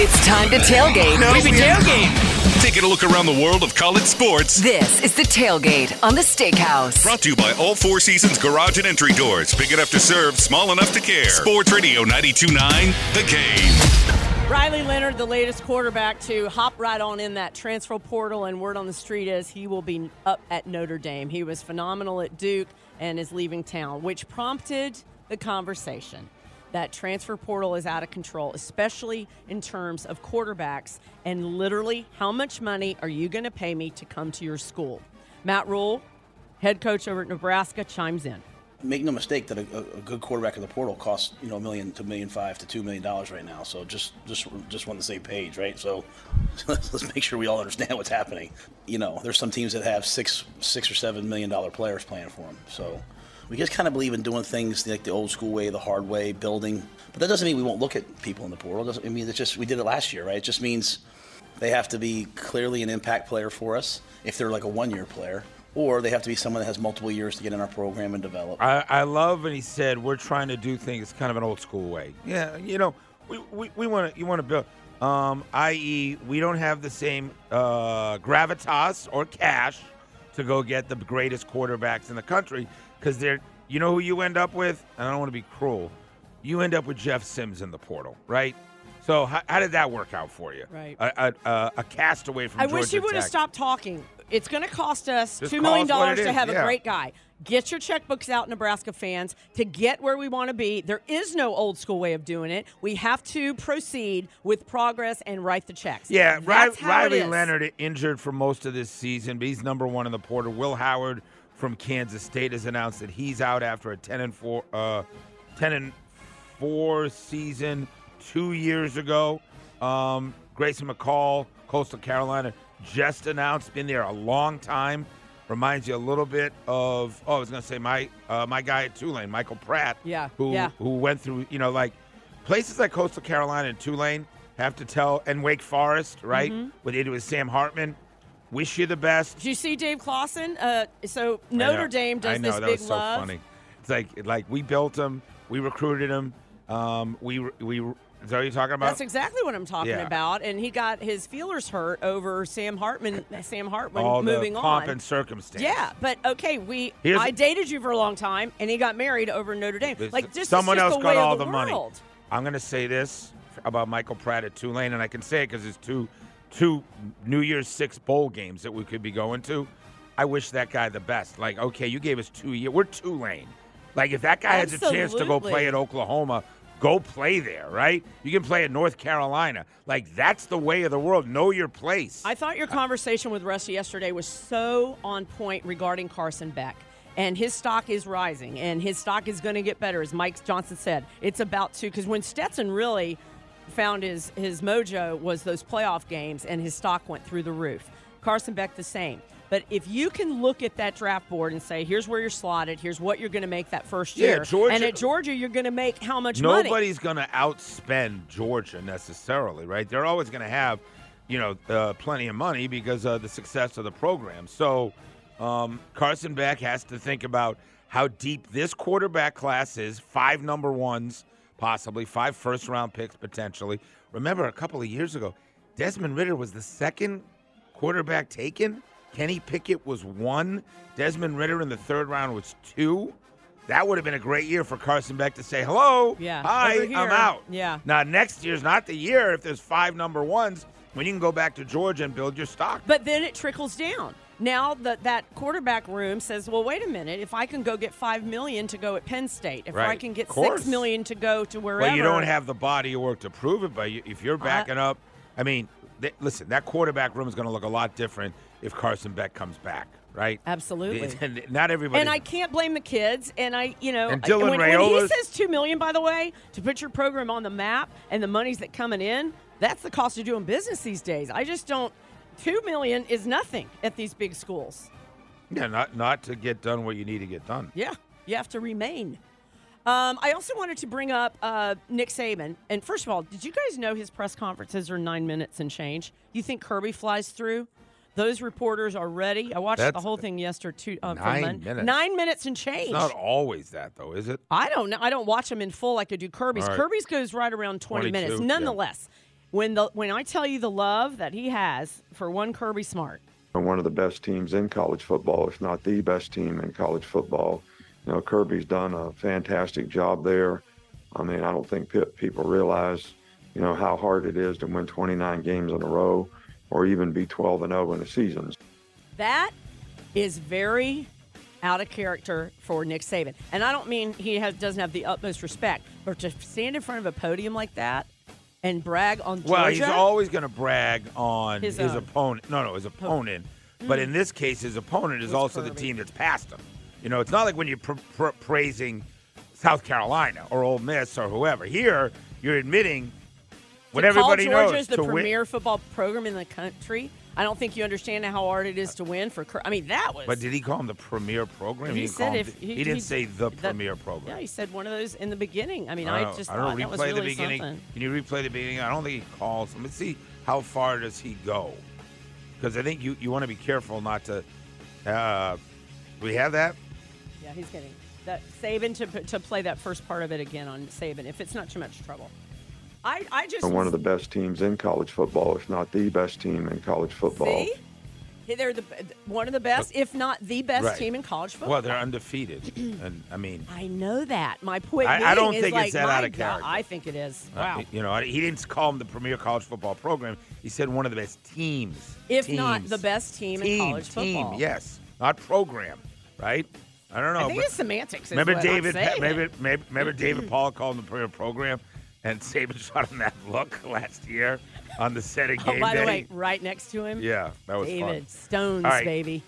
It's time to tailgate. No, we tailgate. Taking a look around the world of college sports. This is The Tailgate on The Steakhouse. Brought to you by All Four Seasons Garage and Entry Doors. Big enough to serve, small enough to care. Sports Radio 92.9, The Game. Riley Leonard, the latest quarterback to hop right on in that transfer portal, and word on the street is he will be up at Notre Dame. He was phenomenal at Duke and is leaving town, which prompted the conversation that transfer portal is out of control, especially in terms of quarterbacks, and literally how much money are you going to pay me to come to your school? Matt Rhule, head coach over at Nebraska, chimes in. Make no mistake that a good quarterback in the portal costs, you know, $1 million to $1.5 million to $2 million right now. So just on the same page, right? So let's make sure we all understand what's happening. You know, there's some teams that have $6 or $7 million players playing for them. So we just kind of believe in doing things like the old school way, the hard way, building. But that doesn't mean we won't look at people in the portal. It's just we did it last year, right? It just means they have to be clearly an impact player for us if they're like a one-year player, or they have to be someone that has multiple years to get in our program and develop. I love when he said we're trying to do things kind of an old school way. Yeah, you know, you want to build, i.e. we don't have the same gravitas or cash to go get the greatest quarterbacks in the country. Because they're, you know who you end up with? And I don't want to be cruel. You end up with Jeff Sims in the portal, right? So how did that work out for you? Right. A castaway from Georgia Tech. I wish you would have stopped talking. It's going to cost us $2 million to have a great guy. Get your checkbooks out, Nebraska fans, to get where we want to be. There is no old school way of doing it. We have to proceed with progress and write the checks. Yeah, Riley Leonard injured for most of this season, but he's number one in the portal. Will Howard from Kansas State has announced that he's out after a 10-4 season 2 years ago. Grayson McCall, Coastal Carolina, just announced, been there a long time. Reminds you a little bit of my guy at Tulane, Michael Pratt, who went through, you know, like places like Coastal Carolina and Tulane have to tell, and Wake Forest, right? Mm-hmm. What they did with Sam Hartman. Wish you the best. Did you see Dave Clawson? So Notre Dame does this big love. I know, that was so funny. It's like we built him, we recruited him, we is that what you're talking about? That's exactly what I'm talking about. And he got his feelers hurt over Sam Hartman all moving on. All the pomp and circumstance. Yeah, but okay, I dated you for a long time, and he got married over Notre Dame. Someone else got all the money. I'm going to say this about Michael Pratt at Tulane, and I can say it because it's two New Year's 6 bowl games that we could be going to. I wish that guy the best. Like, okay, you gave us 2 years. We're Tulane. Like, if that guy has a chance to go play at Oklahoma, go play there, right? You can play at North Carolina. Like, that's the way of the world. Know your place. I thought your conversation with Russ yesterday was so on point regarding Carson Beck. And his stock is rising, and his stock is going to get better, as Mike Johnson said. It's about to, because when Stetson really found his mojo was those playoff games, and his stock went through the roof. Carson Beck the same. But if you can look at that draft board and say, here's where you're slotted, here's what you're going to make that first year, Georgia, and at Georgia you're going to make how much money? Nobody's going to outspend Georgia necessarily, right? They're always going to have, you know, plenty of money because of the success of the program. So Carson Beck has to think about how deep this quarterback class is, 5 number ones, possibly 5 first-round picks potentially. Remember, a couple of years ago, Desmond Ridder was the second quarterback taken. Kenny Pickett was 1. Desmond Ridder in the 3rd round was 2. That would have been a great year for Carson Beck to say, hello, hi, I'm out. Yeah. Now, next year's not the year if there's 5 number ones when you can go back to Georgia and build your stock. But then it trickles down. Now that quarterback room says, well, wait a minute. If I can go get $5 million to go at Penn State, if I can get $6 million to go to wherever. Well, you don't have the body of work to prove it, but if you're backing up, I mean, listen, that quarterback room is going to look a lot different if Carson Beck comes back, right? Absolutely. Not everybody. And I can't blame the kids. And and Dylan Raiola, when he says $2 million, by the way, to put your program on the map and the money's that coming in, that's the cost of doing business these days. I just don't. $2 million is nothing at these big schools. Yeah, not to get done what you need to get done. Yeah, you have to remain. I also wanted to bring up Nick Saban. And first of all, did you guys know his press conferences are 9 minutes and change? You think Kirby flies through? Those reporters are ready. I watched the whole thing yesterday. 9 minutes. 9 minutes and change. It's not always that, though, is it? I don't know. I don't watch them in full like I do Kirby's. Right. Kirby's goes right around 20 minutes. Nonetheless. Yeah. When I tell you the love that he has for one Kirby Smart. One of the best teams in college football, if not the best team in college football. You know, Kirby's done a fantastic job there. I mean, I don't think people realize, you know, how hard it is to win 29 games in a row or even be 12-0 in a season. That is very out of character for Nick Saban. And I don't mean he doesn't have the utmost respect, but to stand in front of a podium like that and brag on Georgia? Well, he's always going to brag on his opponent. No, his opponent. But in this case, his opponent is also Kirby, the team that's passed him. You know, it's not like when you're praising South Carolina or Ole Miss or whoever. Here, you're admitting what everybody knows. Georgia's the premier football program in the country. I don't think you understand how hard it is to win for – I mean, that was – But did he call him the premier program? He said he didn't say the premier program. Yeah, he said one of those in the beginning. I mean, I just thought that was really something. Can you replay the beginning? I don't think he calls him. Let's see how far does he go. Because I think you want to be careful not to – we have that? Yeah, he's getting that Saban to play that first part of it again on Saban, if it's not too much trouble. I just one of the best teams in college football, if not the best team in college football. See? They're one of the best, if not the best team in college football. Well, they're undefeated. And I mean, I know that. My point I don't think it's that out of character. I think it is. Wow. You know, he didn't call them the premier college football program. He said one of the best teams. If not the best team in college football. Team, yes. Not program, right? I don't know. I think it's semantics. Remember David? Remember David Paul called them the premier program? And Saban shot him that look last year on the set of Game Day. By the way, right next to him. Yeah, that was David Stones, baby.